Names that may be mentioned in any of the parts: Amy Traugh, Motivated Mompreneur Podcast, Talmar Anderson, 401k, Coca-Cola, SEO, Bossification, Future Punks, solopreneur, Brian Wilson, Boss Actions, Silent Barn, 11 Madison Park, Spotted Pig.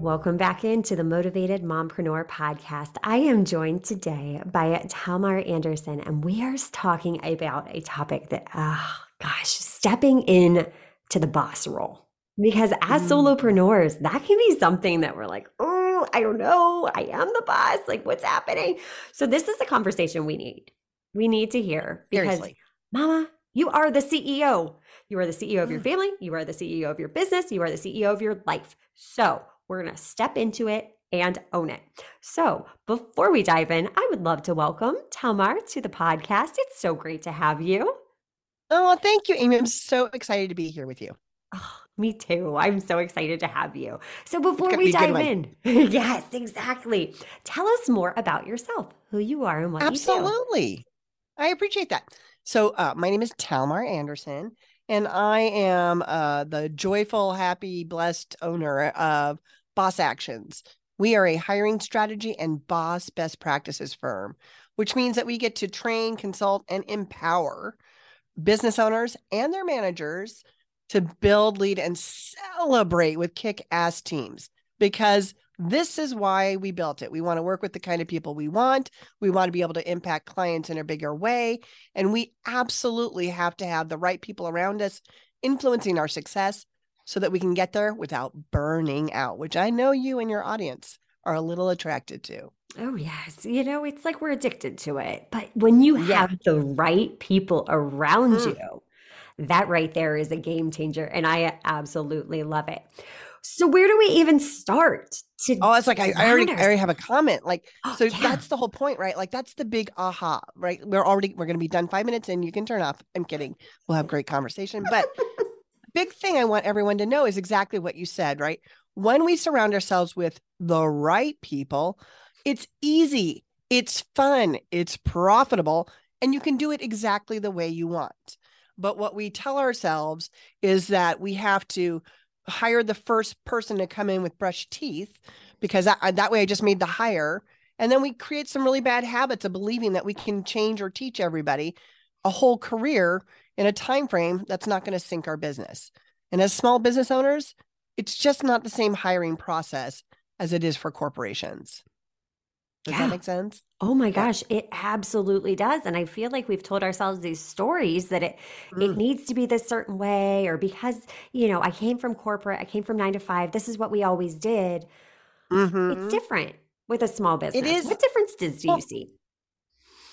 Welcome back into the Motivated Mompreneur Podcast. I am joined today by Talmar Anderson, and we are talking about a topic that, stepping in to the boss role. Because as solopreneurs, that can be something that we're like, oh, I don't know. I am the boss. Like, what's happening? So this is a conversation we need. We need to hear. Because, seriously. Mama, you are the CEO. You are the CEO of your family. You are the CEO of your business. You are the CEO of your life. So we're going to step into it and own it. So before we dive in, I would love to welcome Talmar to the podcast. It's so great to have you. Oh, thank you, Amy. I'm so excited to be here with you. Oh, me too. I'm so excited to have you. So before we dive in, yes, exactly. Tell us more about yourself, who you are and what you do. Absolutely. I appreciate that. So my name is Talmar Anderson, and I am the joyful, happy, blessed owner of Boss Actions. We are a hiring strategy and boss best practices firm, which means that we get to train, consult, and empower business owners and their managers to build, lead, and celebrate with kick-ass teams, because this is why we built it. We want to work with the kind of people we want. We want to be able to impact clients in a bigger way. And we absolutely have to have the right people around us influencing our success so that we can get there without burning out, which I know you and your audience are a little attracted to. Oh, yes. You know, it's like we're addicted to it. But when you have the right people around you, that right there is a game changer. And I absolutely love it. So where do we even start? I already have a comment. That's the whole point, right? Like, that's the big aha, right? We're going to be done 5 minutes and you can turn off. I'm kidding. We'll have great conversation. But big thing I want everyone to know is exactly what you said, right? When we surround ourselves with the right people, it's easy, it's fun, it's profitable, and you can do it exactly the way you want. But what we tell ourselves is that we have to hire the first person to come in with brushed teeth, because that way I just made the hire. And then we create some really bad habits of believing that we can change or teach everybody a whole career in a time frame that's not going to sink our business. And as small business owners, it's just not the same hiring process as it is for corporations. Does that make sense? Oh my gosh, it absolutely does. And I feel like we've told ourselves these stories that it needs to be this certain way, or because, you know, I came from corporate, I came from 9 to 5, this is what we always did. Mm-hmm. It's different with a small business. It is. What differences do you see?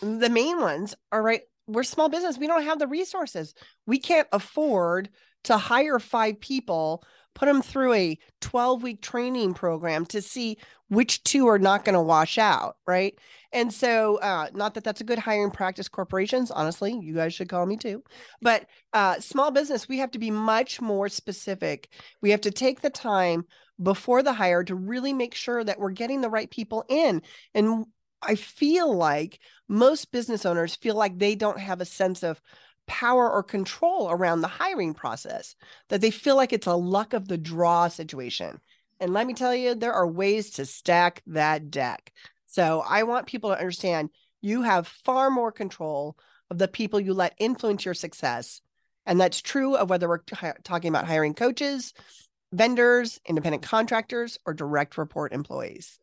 The main ones are, right, we're small business. We don't have the resources. We can't afford to hire 5 people, put them through a 12-week training program to see which 2 are not going to wash out, right? And so not that that's a good hiring practice. Corporations, honestly, you guys should call me too. But small business, we have to be much more specific. We have to take the time before the hire to really make sure that we're getting the right people in. And I feel like most business owners feel like they don't have a sense of power or control around the hiring process, that they feel like it's a luck of the draw situation. And let me tell you, there are ways to stack that deck. So I want people to understand you have far more control of the people you let influence your success. And that's true of whether we're talking about hiring coaches, vendors, independent contractors, or direct report employees.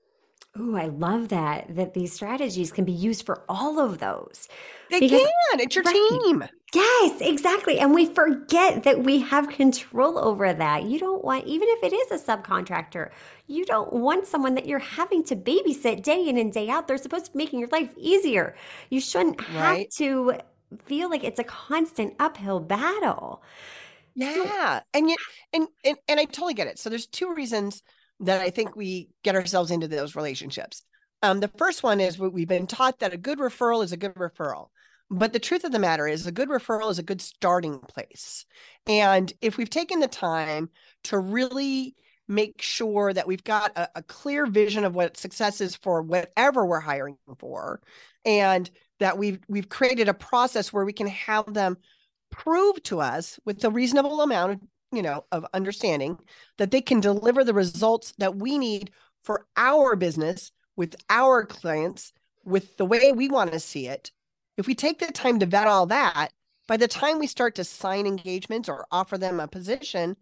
Oh, I love that these strategies can be used for all of those. It's your team. Yes, exactly. And we forget that we have control over that. You don't want, even if it is a subcontractor, you don't want someone that you're having to babysit day in and day out. They're supposed to be making your life easier. You shouldn't have to feel like it's a constant uphill battle. Yeah. And I totally get it. So there's 2 reasons that I think we get ourselves into those relationships. The first one is we've been taught that a good referral is a good referral. But the truth of the matter is a good referral is a good starting place. And if we've taken the time to really make sure that we've got a clear vision of what success is for whatever we're hiring for, and that we've created a process where we can have them prove to us with a reasonable amount of, you know, of understanding that they can deliver the results that we need for our business, with our clients, with the way we want to see it. If we take the time to vet all that, by the time we start to sign engagements or offer them a position,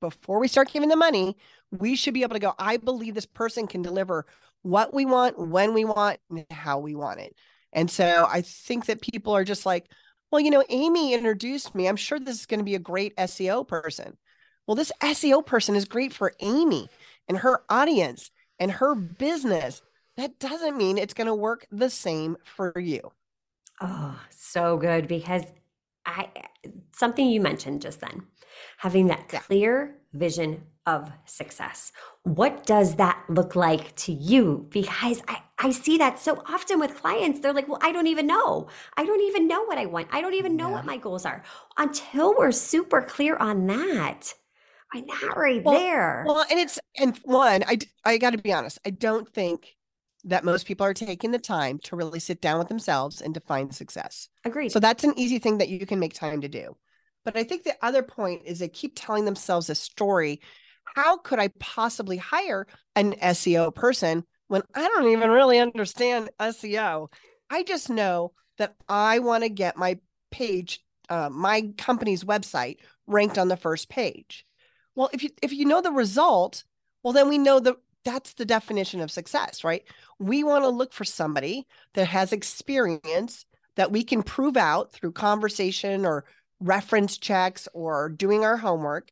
before we start giving the money, we should be able to go, I believe this person can deliver what we want, when we want, and how we want it. And so I think that people are just like, well, you know, Amy introduced me. I'm sure this is going to be a great SEO person. Well, this SEO person is great for Amy and her audience and her business. That doesn't mean it's going to work the same for you. Oh, so good. Because something you mentioned just then, having that clear vision of success. What does that look like to you? Because I see that so often with clients. They're like, well, I don't even know. I don't even know what I want. I don't even know what my goals are. Until we're super clear on that, I'm not right there. Well, I got to be honest. I don't think that most people are taking the time to really sit down with themselves and define success. Agreed. So that's an easy thing that you can make time to do. But I think the other point is they keep telling themselves a story. How could I possibly hire an SEO person when I don't even really understand SEO? I just know that I want to get my page, my company's website ranked on the first page. Well, if you know the result, well, then we know that's the definition of success, right? We want to look for somebody that has experience that we can prove out through conversation or reference checks or doing our homework,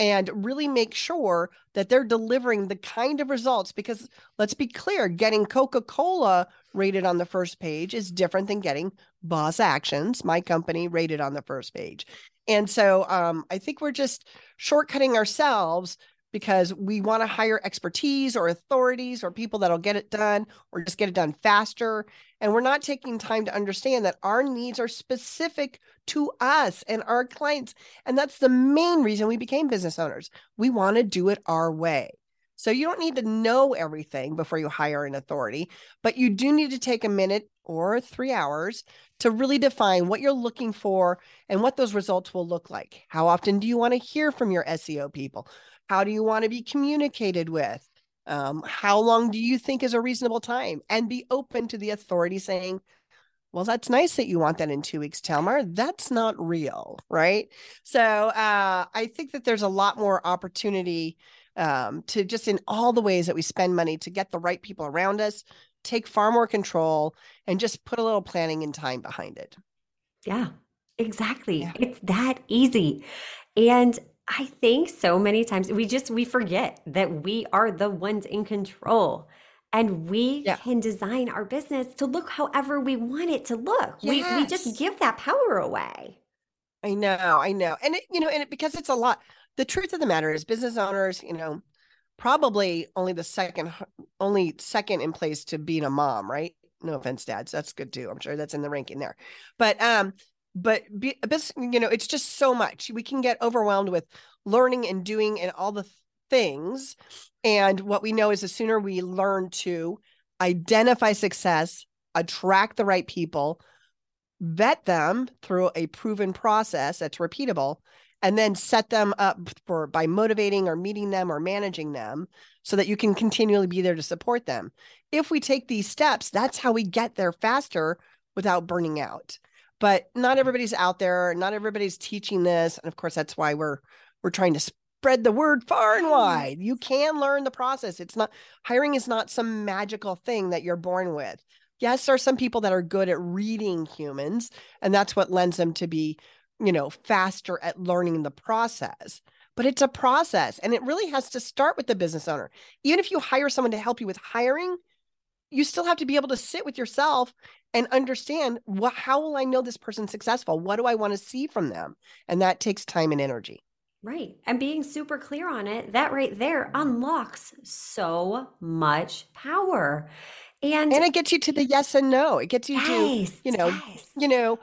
and really make sure that they're delivering the kind of results. Because let's be clear, getting Coca-Cola rated on the first page is different than getting Boss Actions, my company, rated on the first page. And so I think we're just shortcutting ourselves because we want to hire expertise or authorities or people that'll get it done or just get it done faster. And we're not taking time to understand that our needs are specific to us and our clients. And that's the main reason we became business owners. We want to do it our way. So you don't need to know everything before you hire an authority, but you do need to take a minute or 3 hours to really define what you're looking for and what those results will look like. How often do you want to hear from your SEO people? How do you want to be communicated with? How long do you think is a reasonable time? And be open to the authority saying, well, that's nice that you want that in 2 weeks, Talmar. That's not real, right? So I think that there's a lot more opportunity to just in all the ways that we spend money to get the right people around us, take far more control, and just put a little planning and time behind it. Yeah, exactly. Yeah. It's that easy. And I think so many times we forget that we are the ones in control, and we can design our business to look however we want it to look. Yes. We just give that power away. I know. And because it's a lot, the truth of the matter is business owners, probably only second in place to being a mom, right? No offense, dads. That's good too. I'm sure that's in the ranking there, but it's just so much. We can get overwhelmed with learning and doing and all the things. And what we know is the sooner we learn to identify success, attract the right people, vet them through a proven process that's repeatable, and then set them up by motivating or meeting them or managing them so that you can continually be there to support them. If we take these steps, that's how we get there faster without burning out. But not everybody's out there. Not everybody's teaching this. And of course, that's why we're trying to spread the word far and wide. You can learn the process. Hiring is not some magical thing that you're born with. Yes, there are some people that are good at reading humans, and that's what lends them to be, faster at learning the process. But it's a process, and it really has to start with the business owner. Even if you hire someone to help you with hiring, you still have to be able to sit with yourself and understand how will I know this person's successful? What do I want to see from them? And that takes time and energy. Right. And being super clear on it, that right there unlocks so much power. And it gets you to the yes and no. It gets you to,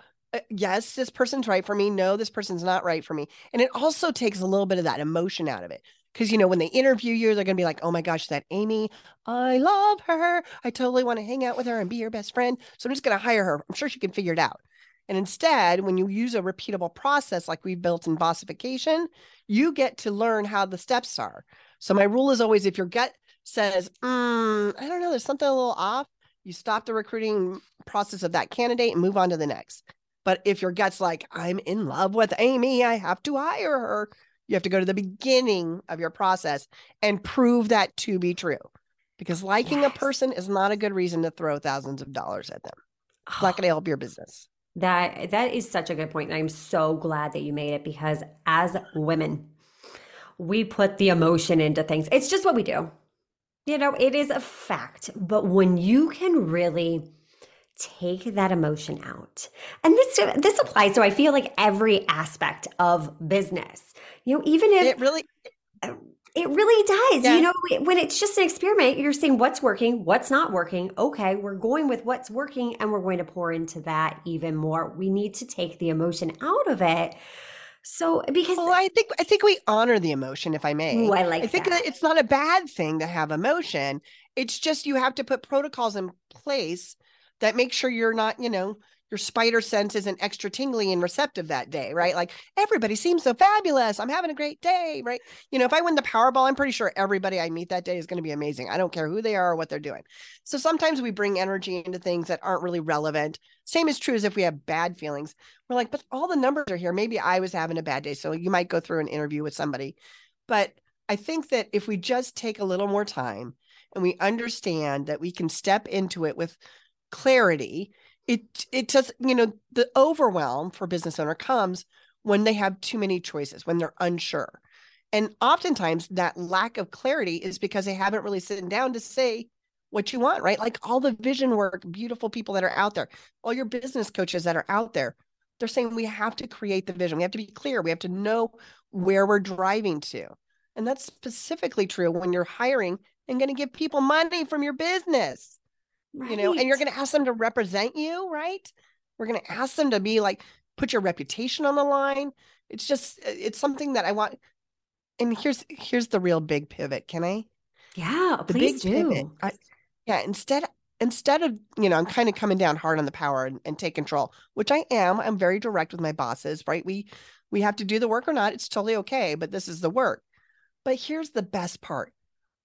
yes, this person's right for me. No, this person's not right for me. And it also takes a little bit of that emotion out of it. Because, you know, when they interview you, they're going to be like, oh my gosh, that Amy, I love her. I totally want to hang out with her and be your best friend. So I'm just going to hire her. I'm sure she can figure it out. And instead, when you use a repeatable process like we've built in Bossification, you get to learn how the steps are. So my rule is always, if your gut says, I don't know, there's something a little off, you stop the recruiting process of that candidate and move on to the next. But if your gut's like, I'm in love with Amy, I have to hire her, you have to go to the beginning of your process and prove that to be true. Because liking a person is not a good reason to throw thousands of dollars at them. It's not going to help your business. That is such a good point. And I'm so glad that you made it, because as women, we put the emotion into things. It's just what we do. You know, it is a fact. But when you can really take that emotion out, and this applies to, I feel like, every aspect of business, you know, even if it really does, yeah. You know, when it's just an experiment, you're seeing what's working, what's not working. Okay, we're going with what's working and we're going to pour into that even more. We need to take the emotion out of it. So because I think we honor the emotion, if I may. Ooh, I think that it's not a bad thing to have emotion. It's just you have to put protocols in place that make sure you're not, you know, your spider sense isn't extra tingly and receptive that day, right? Like, everybody seems so fabulous. I'm having a great day, right? You know, if I win the Powerball, I'm pretty sure everybody I meet that day is going to be amazing. I don't care who they are or what they're doing. So sometimes we bring energy into things that aren't really relevant. Same is true as if we have bad feelings. We're like, but all the numbers are here. Maybe I was having a bad day. So you might go through an interview with somebody. But I think that if we just take a little more time and we understand that we can step into it with clarity, it does, you know, the overwhelm for business owner comes when they have too many choices, when they're unsure. And oftentimes that lack of clarity is because they haven't really sat down to say what you want, right? Like all the vision work, beautiful people that are out there, all your business coaches that are out there, they're saying we have to create the vision. We have to be clear. We have to know where we're driving to. And that's specifically true when you're hiring and going to give people money from your business. Right. You know, and you're going to ask them to represent you, right? We're going to ask them to be like, put your reputation on the line. It's just, it's something that I want. And here's the real big pivot. Can I? Yeah, the please big do. Pivot, instead of, you know, I'm kind of coming down hard on the power and take control, which I am. I'm very direct with my bosses, right? We have to do the work or not. It's totally okay, but this is the work. But here's the best part.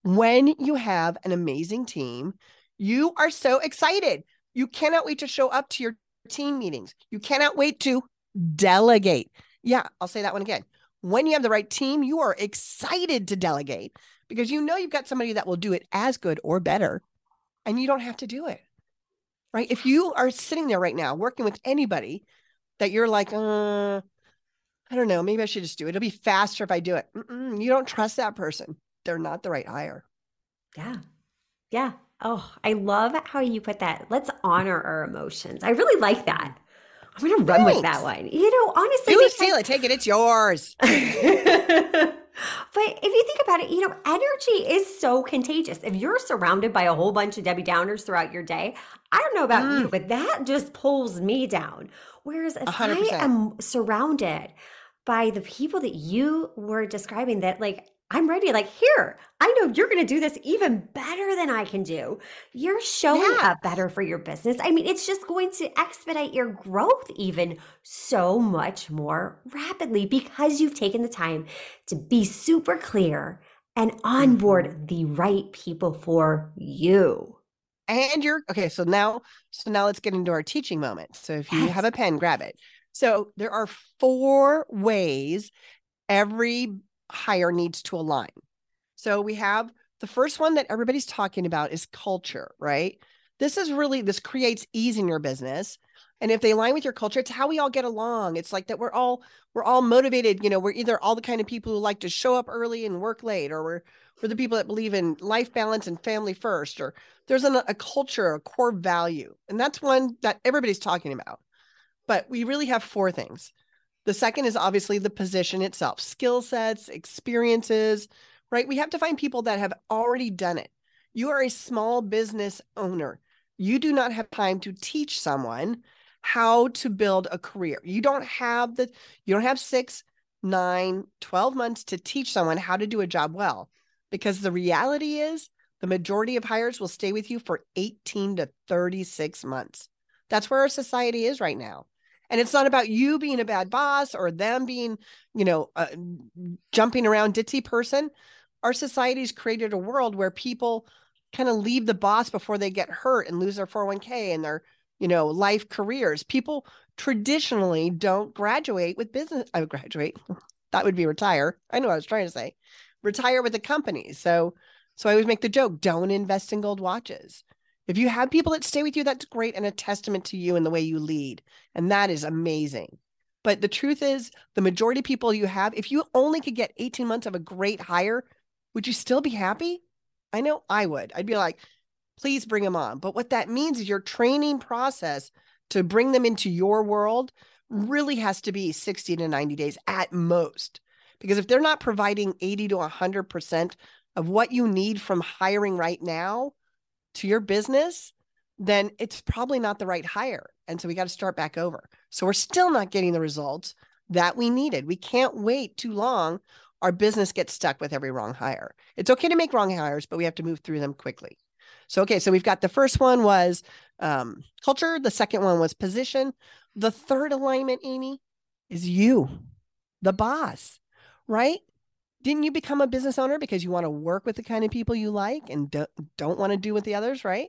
When you have an amazing team, you are so excited. You cannot wait to show up to your team meetings. You cannot wait to delegate. Yeah, I'll say that one again. When you have the right team, you are excited to delegate because you know you've got somebody that will do it as good or better, and you don't have to do it, right? If you are sitting there right now working with anybody that you're like, I don't know, maybe I should just do it. It'll be faster if I do it. You don't trust that person. They're not the right hire. Yeah. Oh, I love how you put that. Let's honor our emotions. I really like that. I'm going to run with that one. You know, honestly. You steal it, take it, it's yours. But if you think about it, you know, energy is so contagious. If you're surrounded by a whole bunch of Debbie Downers throughout your day, I don't know about you, but that just pulls me down. Whereas if 100%. I am surrounded by the people that you were describing that, like, I'm ready. Like, here, I know you're going to do this even better than I can do. You're showing up better for your business. I mean, it's just going to expedite your growth even so much more rapidly because you've taken the time to be super clear and onboard the right people for you. And you're okay. So now let's get into our teaching moment. So if you have a pen, grab it. So there are 4 ways every hire needs to align. So we have the first one that everybody's talking about is culture, right? This creates ease in your business. And if they align with your culture, it's how we all get along. It's like that we're all motivated. You know, we're either all the kind of people who like to show up early and work late, or we're the people that believe in life balance and family first, or there's a culture, a core value. And that's one that everybody's talking about. But we really have 4 things. The second is obviously the position itself, skill sets, experiences, right? We have to find people that have already done it. You are a small business owner. You do not have time to teach someone how to build a career. You don't have 6 9, 12 months to teach someone how to do a job well, because the reality is the majority of hires will stay with you for 18 to 36 months. That's where our society is right now. And it's not about you being a bad boss or them being, jumping around ditzy person. Our society's created a world where people kind of leave the boss before they get hurt and lose their 401k and their, life careers. People traditionally don't graduate with business. I would graduate. That would be retire. I know what I was trying to say. Retire with the company. So I always make the joke, don't invest in gold watches. If you have people that stay with you, that's great and a testament to you and the way you lead. And that is amazing. But the truth is, the majority of people you have, if you only could get 18 months of a great hire, would you still be happy? I know I would. I'd be like, please bring them on. But what that means is your training process to bring them into your world really has to be 60 to 90 days at most. Because if they're not providing 80 to 100% of what you need from hiring right now to your business, then it's probably not the right hire. And so we got to start back over. So we're still not getting the results that we needed. We can't wait too long. Our business gets stuck with every wrong hire. It's okay to make wrong hires, but we have to move through them quickly. So, okay, so we've got the first one was culture. The second one was position. The third alignment, Amy, is you, the boss, right? Didn't you become a business owner because you want to work with the kind of people you like and don't want to do with the others, right?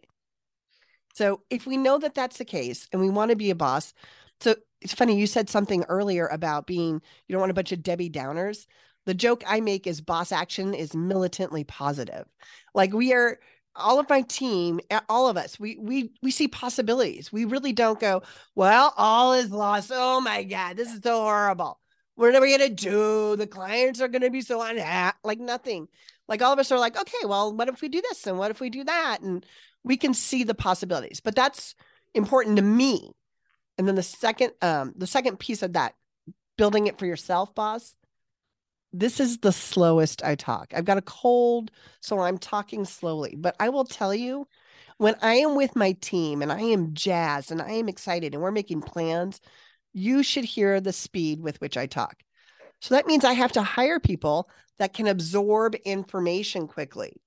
So if we know that that's the case and we want to be a boss, so it's funny, you said something earlier about being, you don't want a bunch of Debbie Downers. The joke I make is Boss Action is militantly positive. Like we are, all of my team, all of us, we see possibilities. We really don't go, well, all is lost. Oh my God, this is so horrible. What are we going to do? The clients are going to be so unhappy, like nothing. Like all of us are like, okay, well, what if we do this? And what if we do that? And we can see the possibilities, but that's important to me. And then the second piece of that, building it for yourself, boss. This is the slowest I talk. I've got a cold, so I'm talking slowly. But I will tell you, when I am with my team and I am jazzed and I am excited and we're making plans, you should hear the speed with which I talk. So that means I have to hire people that can absorb information quickly.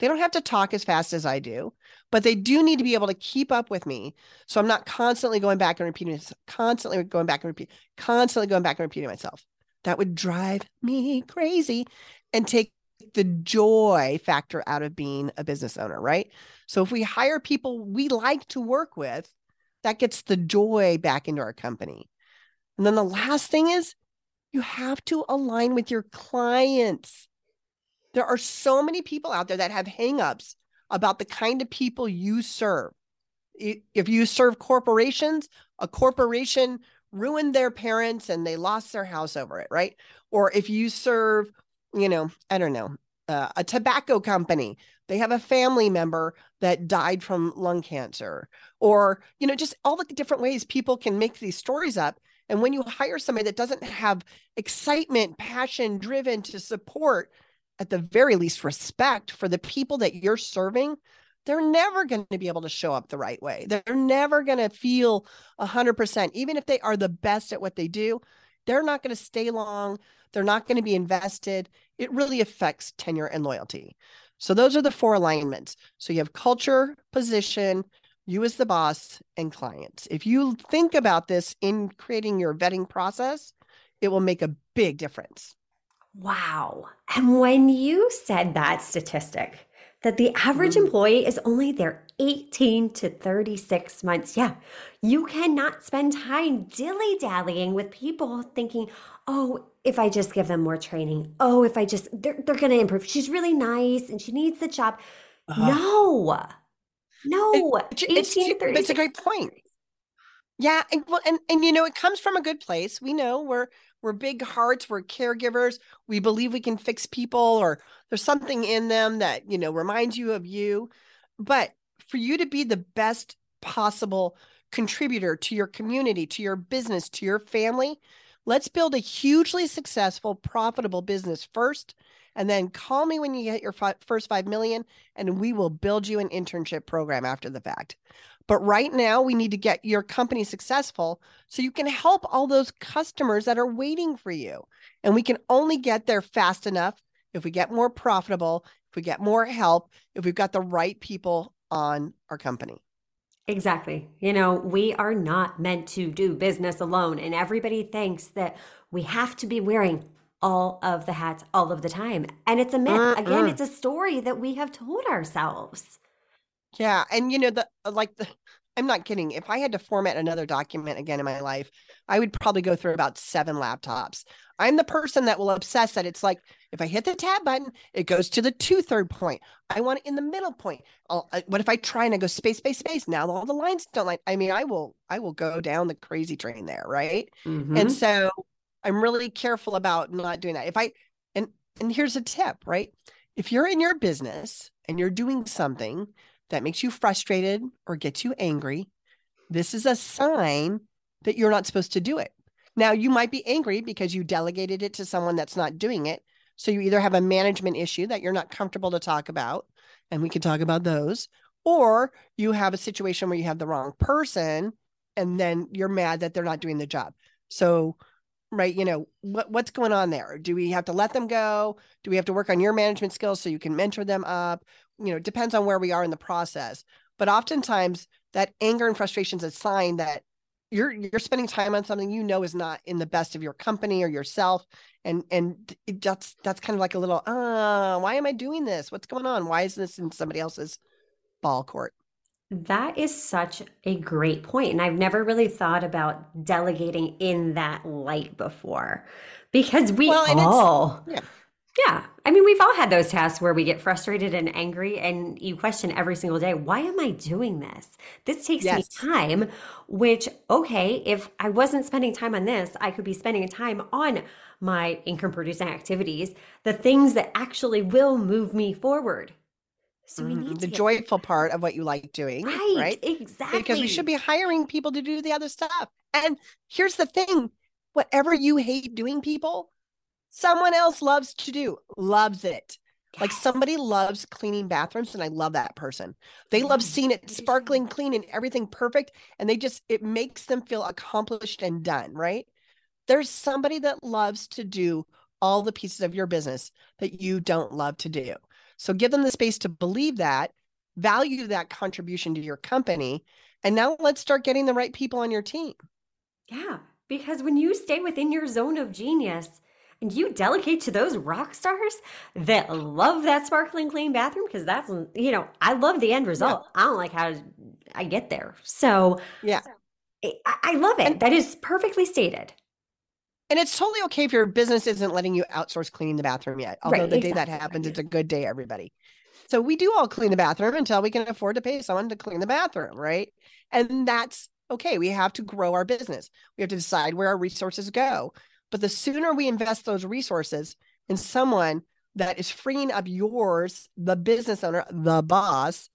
They don't have to talk as fast as I do, but they do need to be able to keep up with me. So I'm not constantly going back and repeating, constantly going back and repeating myself. That would drive me crazy and take the joy factor out of being a business owner, right? So if we hire people we like to work with, that gets the joy back into our company. And then the last thing is you have to align with your clients. There are so many people out there that have hangups about the kind of people you serve. If you serve corporations, a corporation ruined their parents and they lost their house over it, right? Or if you serve, a tobacco company, they have a family member that died from lung cancer, or, just all the different ways people can make these stories up. And when you hire somebody that doesn't have excitement, passion, driven to support, at the very least respect for the people that you're serving, they're never going to be able to show up the right way. They're never going to feel 100%. Even if they are the best at what they do, they're not going to stay long. They're not going to be invested. It really affects tenure and loyalty. So those are the four alignments. So you have culture, position, you as the boss, and clients. If you think about this in creating your vetting process, it will make a big difference. Wow. And when you said that statistic, that the average employee is only there 18 to 36 months. Yeah, you cannot spend time dilly-dallying with people thinking, oh, if I just give them more training. Oh, if I just, they're going to improve. She's really nice and she needs the job. No. It's a great point. Yeah. And it comes from a good place. We know we're big hearts, we're caregivers, we believe we can fix people, or there's something in them that, reminds you of you. But for you to be the best possible contributor to your community, to your business, to your family, let's build a hugely successful, profitable business first, and then call me when you get your first $5 million, and we will build you an internship program after the fact. But right now, we need to get your company successful so you can help all those customers that are waiting for you. And we can only get there fast enough if we get more profitable, if we get more help, if we've got the right people on our company. Exactly. You know, we are not meant to do business alone. And everybody thinks that we have to be wearing all of the hats all of the time. And it's a myth. Again, it's a story that we have told ourselves. Yeah. And you know, I'm not kidding. If I had to format another document again in my life, I would probably go through about 7 laptops. I'm the person that will obsess that. It's like, if I hit the tab button, it goes to the 2/3 point. I want it in the middle point. What if I try and I go space, space, space? Now all the lines don't line. I mean, I will go down the crazy train there. Right. Mm-hmm. And so I'm really careful about not doing that. And here's a tip, right? If you're in your business and you're doing something that makes you frustrated or gets you angry, this is a sign that you're not supposed to do it. Now, you might be angry because you delegated it to someone that's not doing it. So you either have a management issue that you're not comfortable to talk about, and we can talk about those, or you have a situation where you have the wrong person, and then you're mad that they're not doing the job. So, right, you know, what's going on there? Do we have to let them go? Do we have to work on your management skills so you can mentor them up? You know, it depends on where we are in the process. But oftentimes that anger and frustration is a sign that you're spending time on something you know is not in the best of your company or yourself. And that's kind of like a little, why am I doing this? What's going on? Why is this in somebody else's ball court? That is such a great point. And I've never really thought about delegating in that light before, because Yeah. I mean, we've all had those tasks where we get frustrated and angry and you question every single day, why am I doing this? This takes me time, which, okay, if I wasn't spending time on this, I could be spending time on my income producing activities, the things that actually will move me forward. So we need the joyful part of what you like doing, right? Exactly. Because we should be hiring people to do the other stuff. And here's the thing, whatever you hate doing, people, someone else loves it. Yes. Like somebody loves cleaning bathrooms, and I love that person. They love seeing it sparkling clean and everything perfect. And it makes them feel accomplished and done, right? There's somebody that loves to do all the pieces of your business that you don't love to do. So give them the space to believe that, value that contribution to your company. And now let's start getting the right people on your team. Yeah, because when you stay within your zone of genius, and you delegate to those rock stars that love that sparkling clean bathroom, because that's, you know, I love the end result. Yeah. I don't like how I get there. So yeah, I love it. And that is perfectly stated. And it's totally okay if your business isn't letting you outsource cleaning the bathroom yet. Although day that happens, it's a good day, everybody. So we do all clean the bathroom until we can afford to pay someone to clean the bathroom, right? And that's okay. We have to grow our business. We have to decide where our resources go. But the sooner we invest those resources in someone that is freeing up yours, the business owner, the boss,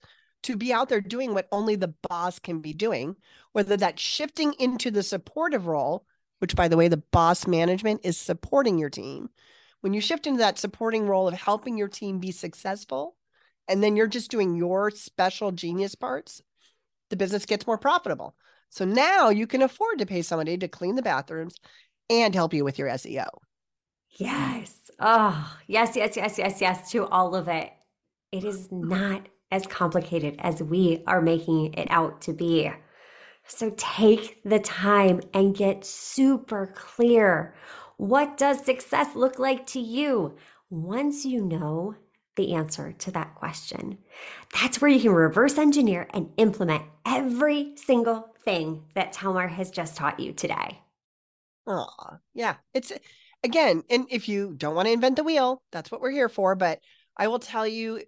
to be out there doing what only the boss can be doing, whether that's shifting into the supportive role, which, by the way, the boss management is supporting your team. When you shift into that supporting role of helping your team be successful, and then you're just doing your special genius parts, the business gets more profitable. So now you can afford to pay somebody to clean the bathrooms and help you with your SEO. Yes. Oh, yes to all of it. It is not as complicated as we are making it out to be. So take the time and get super clear. What does success look like to you? Once you know the answer to that question, that's where you can reverse engineer and implement every single thing that Talmar has just taught you today. Oh, yeah. It's, again, and if you don't want to invent the wheel, that's what we're here for. But I will tell you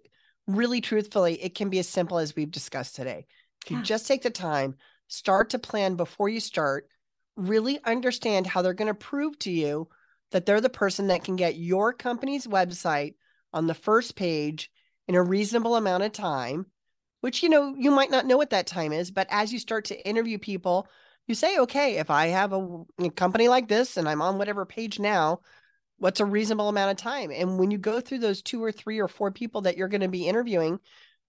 really truthfully, it can be as simple as we've discussed today. If you just take the time, start to plan before you start, really understand how they're going to prove to you that they're the person that can get your company's website on the first page in a reasonable amount of time, which, you know, you might not know what that time is, but as you start to interview people, you say, okay, if I have a company like this and I'm on whatever page now, what's a reasonable amount of time? And when you go through those 2 or 3 or 4 people that you're going to be interviewing,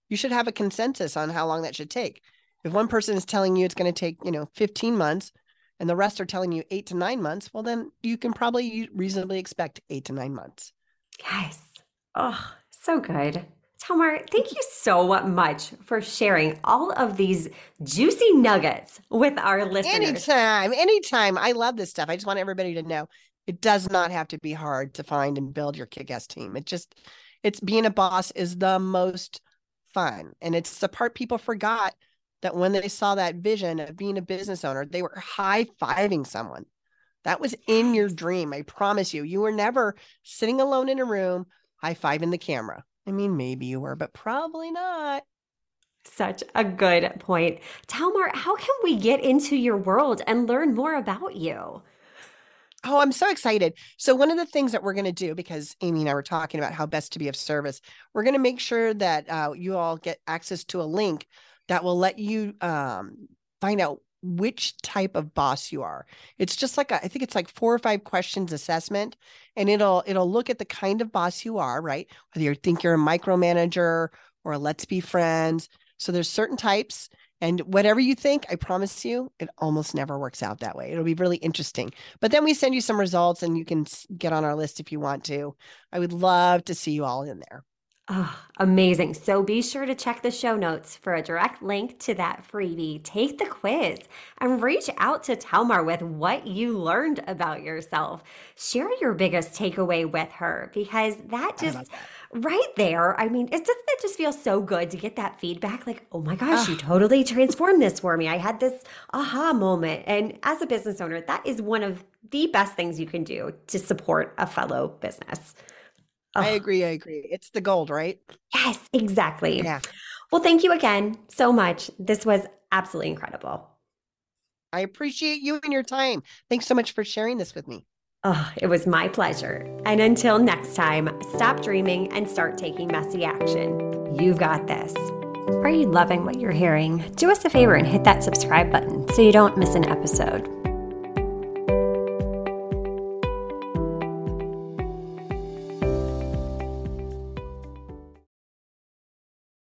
you should have a consensus on how long that should take. If one person is telling you it's going to take, 15 months and the rest are telling you 8 to 9 months, well, then you can probably reasonably expect 8 to 9 months. Yes. Oh, so good. Talmar, thank you so much for sharing all of these juicy nuggets with our listeners. Anytime. I love this stuff. I just want everybody to know it does not have to be hard to find and build your kick-ass team. It's being a boss is the most fun. And it's the part people forgot that when they saw that vision of being a business owner, they were high-fiving someone. That was in your dream. I promise you, you were never sitting alone in a room, high-fiving the camera. Maybe you were, but probably not. Such a good point. Talmar, how can we get into your world and learn more about you? Oh, I'm so excited. So one of the things that we're going to do, because Amy and I were talking about how best to be of service, we're going to make sure that you all get access to a link that will let you find out which type of boss you are. It's just like, I think it's like 4 or 5 questions assessment, and it'll look at the kind of boss you are, right? Whether you think you're a micromanager or a let's be friends. So there's certain types, and whatever you think, I promise you, it almost never works out that way. It'll be really interesting. But then we send you some results and you can get on our list if you want to. I would love to see you all in there. Oh, amazing. So be sure to check the show notes for a direct link to that freebie. Take the quiz and reach out to Talmar with what you learned about yourself. Share your biggest takeaway with her, because that just right there, it just feels so good to get that feedback. Like, oh my gosh, you totally transformed this for me. I had this aha moment. And as a business owner, that is one of the best things you can do to support a fellow business. Oh. I agree. It's the gold, right? Yes, exactly. Yeah. Well, thank you again so much. This was absolutely incredible. I appreciate you and your time. Thanks so much for sharing this with me. Oh, it was my pleasure. And until next time, stop dreaming and start taking messy action. You've got this. Are you loving what you're hearing? Do us a favor and hit that subscribe button so you don't miss an episode.